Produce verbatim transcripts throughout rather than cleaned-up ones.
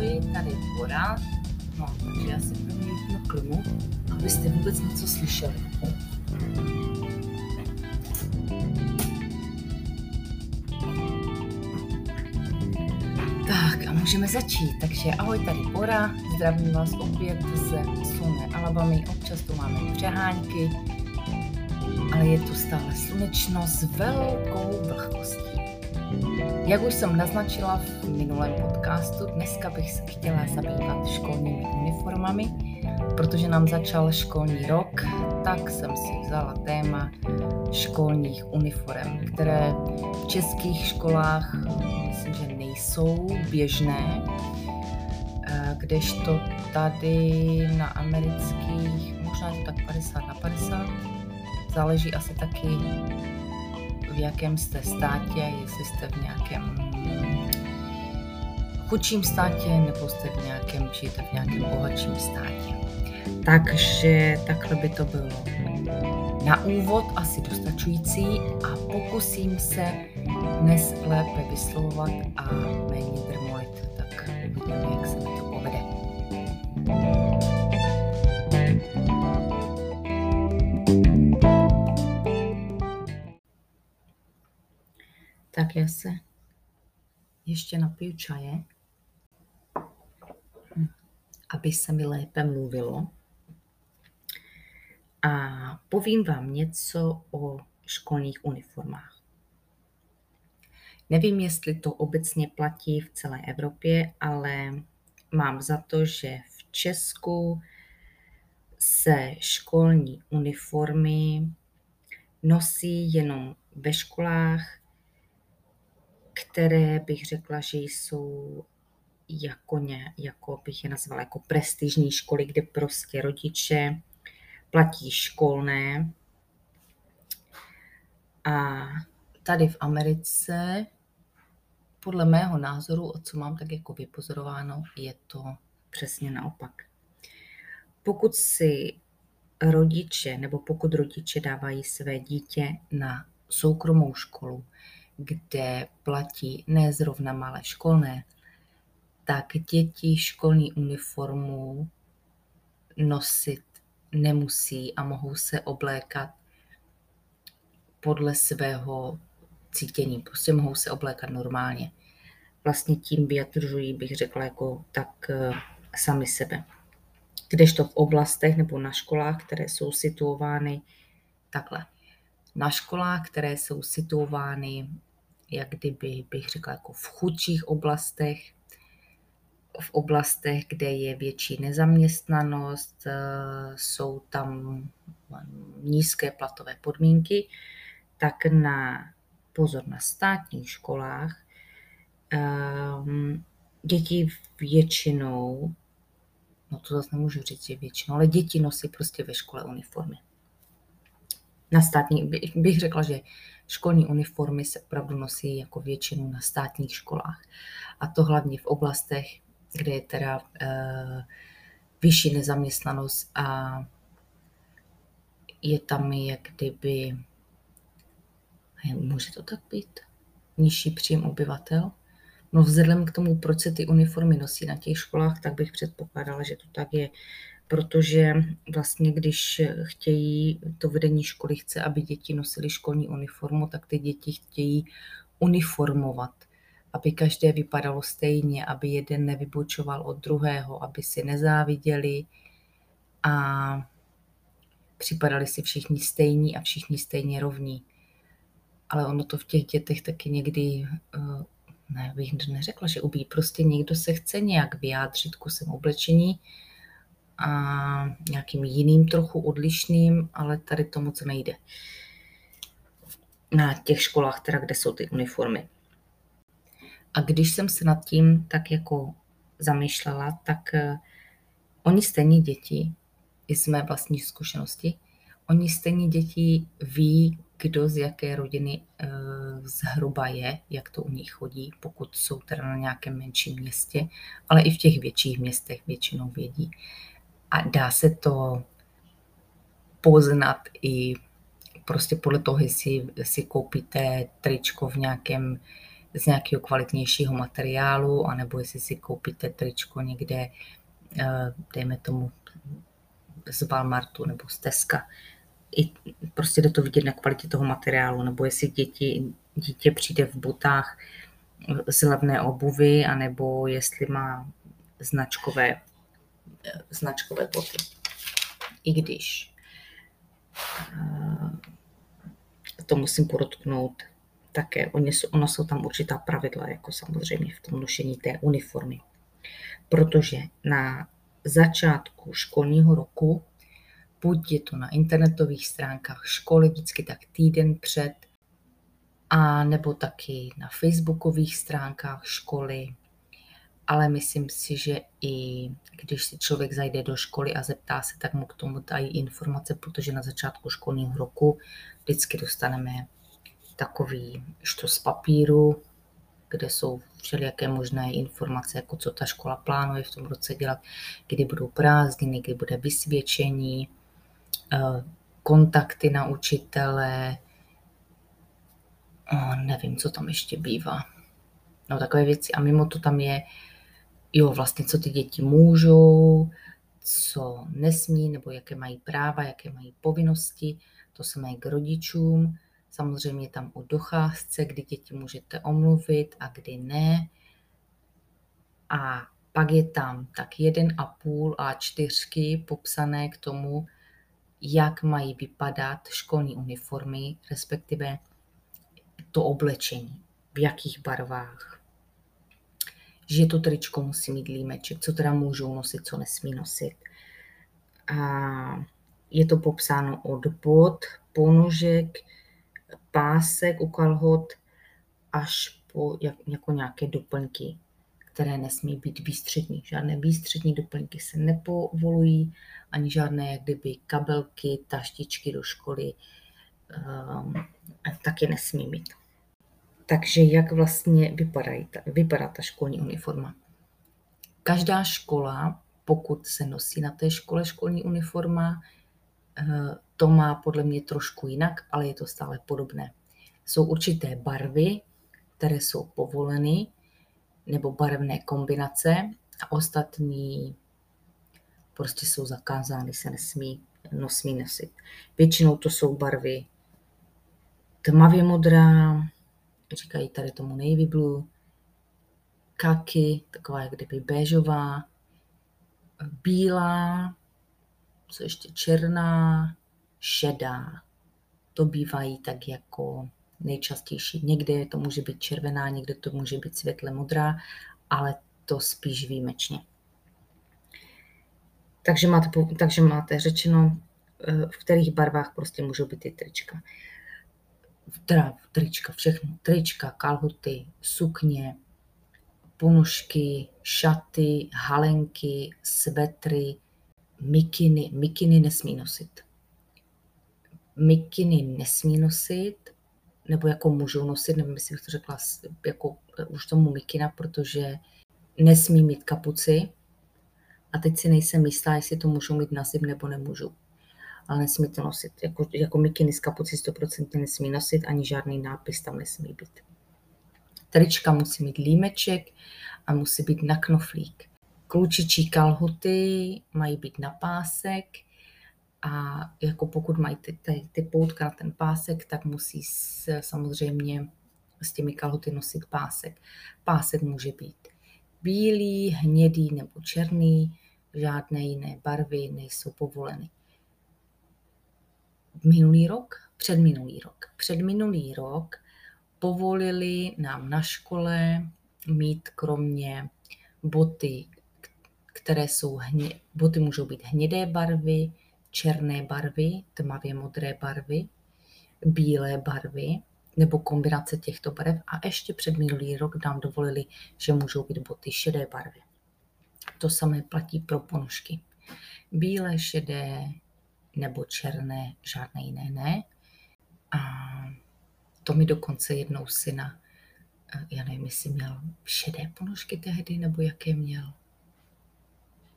ahoj, tady Bora. No, takže já si první klimu, abyste vůbec něco slyšeli. Tak a můžeme začít. Takže ahoj, tady Bora. Zdravím vás opět ze slunné Alabamy. Občas tu máme přehánky, ale je tu stále slunečno s velkou vlhkostí. Jak už jsem naznačila v minulém podcastu, dneska bych se chtěla zabývat školními uniformami, protože nám začal školní rok, tak jsem si vzala téma školních uniform, které v českých školách myslím, že nejsou běžné, kdežto tady na amerických, možná je to tak padesát na padesát, záleží asi taky, v jakém jste státě, jestli jste v nějakém chudším státě, nebo jste v nějakém, žijete v nějakém bohatším státě. Takže takhle by to bylo na úvod asi dostačující a pokusím se dnes lépe vyslovovat a méně drmolit, tak uvidíme, jak se mi to povede. Tak já se ještě napiju čaje, aby se mi lépe mluvilo. A povím vám něco o školních uniformách. Nevím, jestli to obecně platí v celé Evropě, ale mám za to, že v Česku se školní uniformy nosí jenom ve školách, které bych řekla, že jsou jako, ně, jako bych je nazvala jako prestižní školy, kde prostě rodiče platí školné. A tady v Americe, podle mého názoru, o co mám tak jako vypozorováno, je to přesně naopak. Pokud si rodiče, nebo pokud rodiče dávají své dítě na soukromou školu, kde platí ne zrovna malé školné, tak děti školní uniformu nosit nemusí a mohou se oblékat podle svého cítění. Prostě mohou se oblékat normálně. Vlastně tím vyjadřují, bych řekla, jako tak sami sebe. Kdežto v oblastech nebo na školách, které jsou situovány takhle. Na školách, které jsou situovány jak kdyby, bych řekla, jako v chudších oblastech, v oblastech, kde je větší nezaměstnanost, jsou tam nízké platové podmínky, tak na pozor na státních školách děti většinou, no to zase nemůžu říct, že většinou, ale děti nosí prostě ve škole uniformy. Na státní, bych řekla, že školní uniformy se opravdu nosí jako většinu na státních školách. A to hlavně v oblastech, kde je teda e, vyšší nezaměstnanost a je tam jak kdyby, může to tak být, nižší příjem obyvatel. No vzhledem k tomu, proč se ty uniformy nosí na těch školách, tak bych předpokládala, že to tak je. Protože vlastně, když chtějí, to vedení školy chce, aby děti nosily školní uniformu, tak ty děti chtějí uniformovat, aby každé vypadalo stejně, aby jeden nevybočoval od druhého, aby si nezáviděli a připadali si všichni stejní a všichni stejně rovní. Ale ono to v těch dětech taky někdy, ne, bych neřekla, že ubíjí, prostě někdo se chce nějak vyjádřit kusem oblečení, a nějakým jiným trochu odlišným, ale tady to moc nejde. Na těch školách, teda, kde jsou ty uniformy. A když jsem se nad tím tak jako zamýšlela, tak oni stejně děti, i z mé vlastní zkušenosti, oni stejně děti ví, kdo z jaké rodiny zhruba je, jak to u nich chodí, pokud jsou teda na nějakém menším městě, ale i v těch větších městech většinou vědí. A dá se to poznat i prostě podle toho, jestli si koupíte tričko v nějakém z nějakého kvalitnějšího materiálu, anebo jestli si koupíte tričko někde, dejme tomu, z Walmartu nebo z Teska. I prostě jde to vidět na kvalitě toho materiálu, nebo jestli děti, dítě přijde v botách z levné obuvy, anebo jestli má značkové, značkové boty. I když to musím podotknout také, ono jsou tam určitá pravidla, jako samozřejmě v tom nošení té uniformy. Protože na začátku školního roku, buď je to na internetových stránkách školy, vždycky tak týden před, a nebo taky na facebookových stránkách školy, ale myslím si, že i když si člověk zajde do školy a zeptá se, tak mu k tomu dají informace, protože na začátku školního roku vždycky dostaneme takový štos papíru, kde jsou všelijaké možné informace, jako co ta škola plánuje v tom roce dělat, kdy budou prázdniny, kdy bude vysvědčení, kontakty na učitele, nevím, co tam ještě bývá. No takové věci. A mimo to tam je, jo, vlastně, co ty děti můžou, co nesmí, nebo jaké mají práva, jaké mají povinnosti, to se mají k rodičům. Samozřejmě tam o docházce, kdy děti můžete omluvit a kdy ne. A pak je tam tak jeden a půl a čtyřky popsané k tomu, jak mají vypadat školní uniformy, respektive to oblečení, v jakých barvách. Že to tričko musí mít límeček, co teda můžou nosit, co nesmí nosit. A je to popsáno od bot, ponožek, pásek u kalhot až po jako nějaké doplňky, které nesmí být výstřední. Žádné výstřední doplňky se nepovolují, ani žádné jak kdyby kabelky, taštičky do školy um, taky nesmí mít. Takže jak vlastně vypadají, vypadá ta školní uniforma? Každá škola, pokud se nosí na té škole školní uniforma, to má podle mě trošku jinak, ale je to stále podobné. Jsou určité barvy, které jsou povoleny, nebo barevné kombinace a ostatní prostě jsou zakázány, se nesmí, nesmí nosit. Většinou to jsou barvy tmavě modrá, říkají tady tomu navy blue, kaki, taková jak kdyby béžová, bílá, co ještě černá, šedá. To bývají tak jako nejčastější. Někde to může být červená, někde to může být světle modrá, ale to spíš výjimečně. Takže máte, takže máte řečeno, v kterých barvách prostě můžou být ty trička. Teda trička, všechno. Trička, kalhoty, sukně, ponožky, šaty, halenky, svetry, mikiny. Mikiny nesmí nosit. Mikiny nesmí nosit, nebo jako můžou nosit, nevím, jestli bych to řekla, jako už tomu mikina, protože nesmí mít kapuci. A teď si nejsem jistá, jestli to můžou mít na zim nebo nemůžou. Ale nesmí to nosit. Jako, jako mikiny s kapucí sto procent nesmí nosit, ani žádný nápis tam nesmí být. Trička musí mít límeček a musí být na knoflík. Klučičí kalhoty mají být na pásek a jako pokud mají ty, ty, ty poutka na ten pásek, tak musí s, samozřejmě s těmi kalhoty nosit pásek. Pásek může být bílý, hnědý nebo černý, žádné jiné barvy nejsou povoleny. Minulý rok? Předminulý rok. Předminulý rok povolili nám na škole mít kromě boty, které jsou hně, boty můžou být hnědé barvy, černé barvy, tmavě modré barvy, bílé barvy nebo kombinace těchto barev a ještě před minulý rok nám dovolili, že můžou být boty šedé barvy. To samé platí pro ponožky. Bílé, šedé nebo černé, žádné jiné ne. A to mi dokonce jednou syna, já nevím, jestli měl šedé ponožky tehdy nebo jaké měl.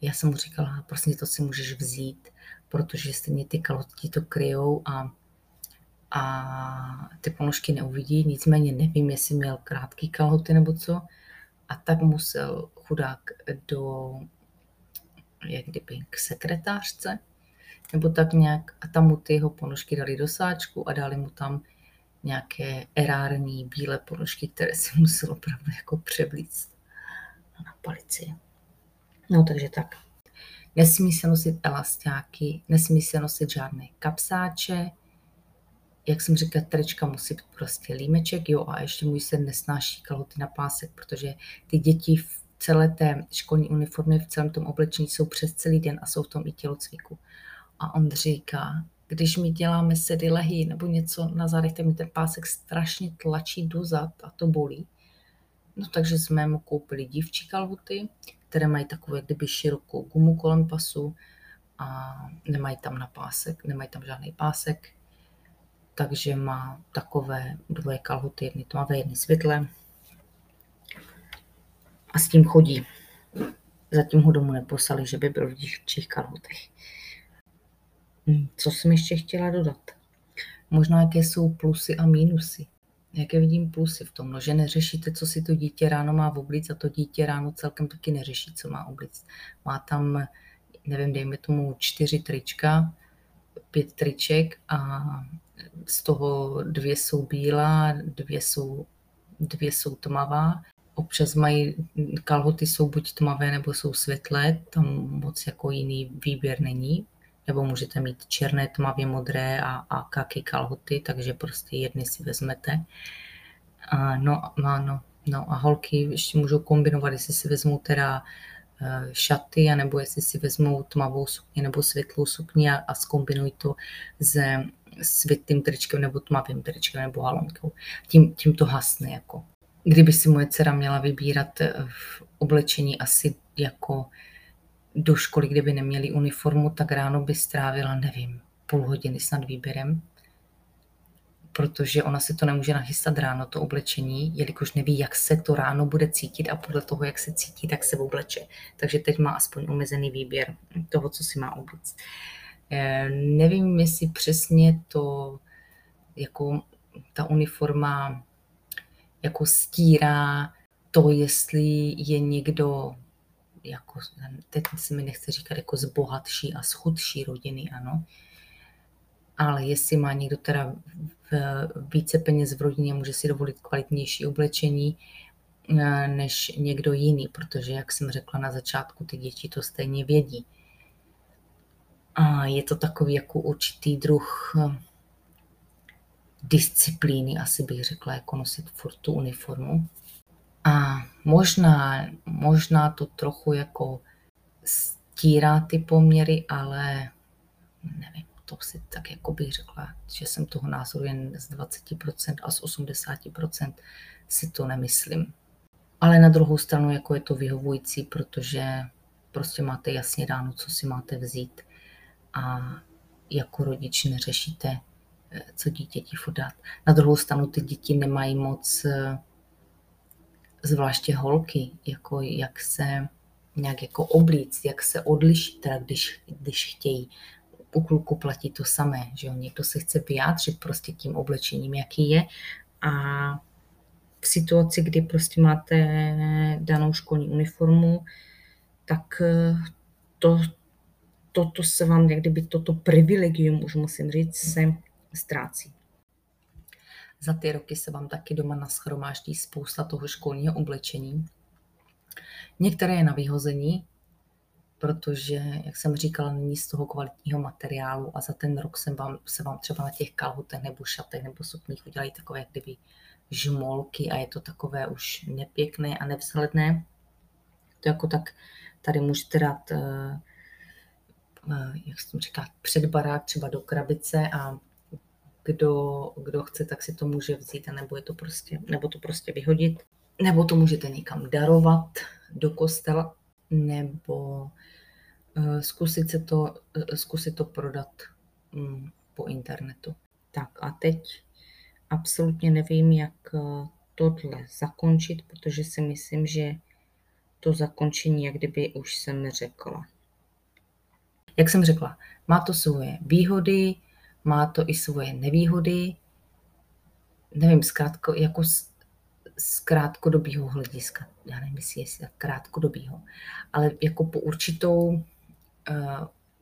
Já jsem mu říkala, prostě to si můžeš vzít, protože stejně ty kalhoty to kryjou a a ty ponožky neuvidí, nicméně nevím, jestli měl krátký kalhoty nebo co, a tak musel chudák do, jak kdyby, k sekretářce, nebo tak nějak, a tam mu ty jeho ponožky dali do sáčku a dali mu tam nějaké erární bílé ponožky, které si musel opravdu jako převlíct na palici. No takže tak. Nesmí se nosit elastáky, nesmí se nosit žádné kapsáče, jak jsem říkala, trička musí být prostě límeček, jo, a ještě můj se nesnáší kalhoty na pásek, protože ty děti v celé té školní uniformě, v celém tom oblečení jsou přes celý den a jsou v tom i tělocviku. A on říká, když mi děláme sedy lehy nebo něco na zádech, tak mi ten pásek strašně tlačí do zad a to bolí. No takže jsme mu koupili dívčí kalhoty, které mají takovou jak kdyby širokou gumu kolem pasu a nemají tam na pásek, nemají tam žádný pásek. Takže má takové dvoje kalhoty, jedny tmavé, jedny světlé. A s tím chodí. Zatím ho domů neposlali, že by byl v dívčích kalhotech. Co jsem ještě chtěla dodat? Možná jaké jsou plusy a mínusy. Jaké vidím plusy v tom, no, že neřešíte, co si to dítě ráno má v oblic, a to dítě ráno celkem taky neřeší, co má v oblic. Má tam, nevím, dejme tomu čtyři trička, pět triček a z toho dvě jsou bílá, dvě jsou, dvě jsou tmavá. Občas mají, kalhoty jsou buď tmavé, nebo jsou světlé, tam moc jako jiný výběr není. Nebo můžete mít černé, tmavě modré a, a kaky kalhoty, takže prostě jedny si vezmete. A no, no, no, no a holky ještě můžou kombinovat, jestli si vezmou teda šaty, anebo jestli si vezmou tmavou sukni nebo světlou sukni a, a zkombinují to se světlým tričkem nebo tmavým tričkem nebo halonkou. Tím, tím to hasne jako. Kdyby si moje dcera měla vybírat v oblečení asi jako do školy, kde by neměli uniformu, tak ráno by strávila, nevím, půl hodiny snad výběrem, protože ona si to nemůže nachystat ráno, to oblečení, jelikož neví, jak se to ráno bude cítit a podle toho, jak se cítí, tak se obleče. Takže teď má aspoň omezený výběr toho, co si má oblíct. Nevím, jestli přesně to, jako ta uniforma jako stírá to, jestli je někdo jako, teď si mi nechce říkat jako z bohatší a z chudší rodiny, ano. Ale jestli má někdo teda v, více peněz v rodině, může si dovolit kvalitnější oblečení než někdo jiný, protože, jak jsem řekla na začátku, ty děti to stejně vědí. A je to takový jako určitý druh disciplíny, asi bych řekla, jako nosit furt tu uniformu. A možná, možná to trochu jako stírá ty poměry, ale nevím, to si tak jako bych řekla, že jsem toho názoru jen z dvacet procent a z osmdesát procent si to nemyslím. Ale na druhou stranu jako je to vyhovující, protože prostě máte jasně dáno, co si máte vzít a jako rodič neřešíte, co dítěti dát. Na druhou stranu ty děti nemají moc, zvláště holky, jako jak se nějak jako oblíct, jak se odliší, teda když, když chtějí. U kluku platí to samé, že jo? Někdo se chce vyjádřit prostě tím oblečením, jaký je. A v situaci, kdy prostě máte danou školní uniformu, tak to, to, to se vám, jak kdyby toto privilegium, už musím říct, se ztrácí. Za ty roky se vám taky doma nashromáždí spousta toho školního oblečení. Některé je na vyhození, protože, jak jsem říkala, není z toho kvalitního materiálu a za ten rok se vám, se vám třeba na těch kalhotech nebo šatech nebo sukních udělají takové jak kdyby žmolky a je to takové už nepěkné a nevzhledné. To jako tak tady můžete dát, jak jsem říkala, před barák, třeba do krabice a Kdo, kdo chce, tak si to může vzít, nebo je to prostě, nebo to prostě vyhodit. Nebo to můžete někam darovat do kostela, nebo zkusit, se to, zkusit to prodat po internetu. Tak a teď absolutně nevím, jak tohle zakončit, protože si myslím, že to zakončení, jak kdyby už jsem řekla. Jak jsem řekla, má to svoje výhody, má to i svoje nevýhody, nevím, z krátko, jako z, z krátkodobýho hlediska, já nevím, jestli je tak krátkodobýho, ale jako po určitou,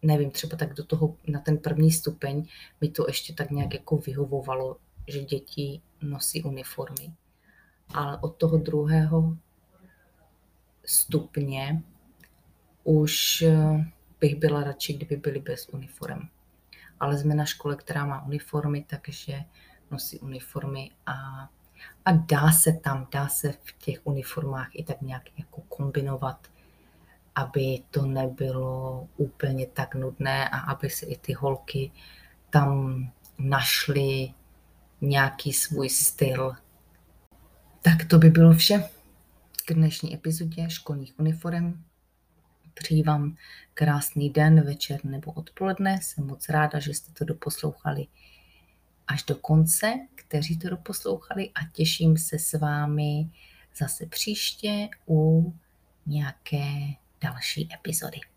nevím, třeba tak do toho, na ten první stupeň mi to ještě tak nějak jako vyhovovalo, že děti nosí uniformy. Ale od toho druhého stupně už bych byla radši, kdyby byli bez uniform. Ale jsme na škole, která má uniformy, takže nosí uniformy a, a dá se tam, dá se v těch uniformách i tak nějak jako kombinovat, aby to nebylo úplně tak nudné a aby se i ty holky tam našly nějaký svůj styl. Tak to by bylo vše k dnešní epizodě školních uniform. Přeji vám krásný den, večer nebo odpoledne. Jsem moc ráda, že jste to doposlouchali až do konce, kteří to doposlouchali, a těším se s vámi zase příště u nějaké další epizody.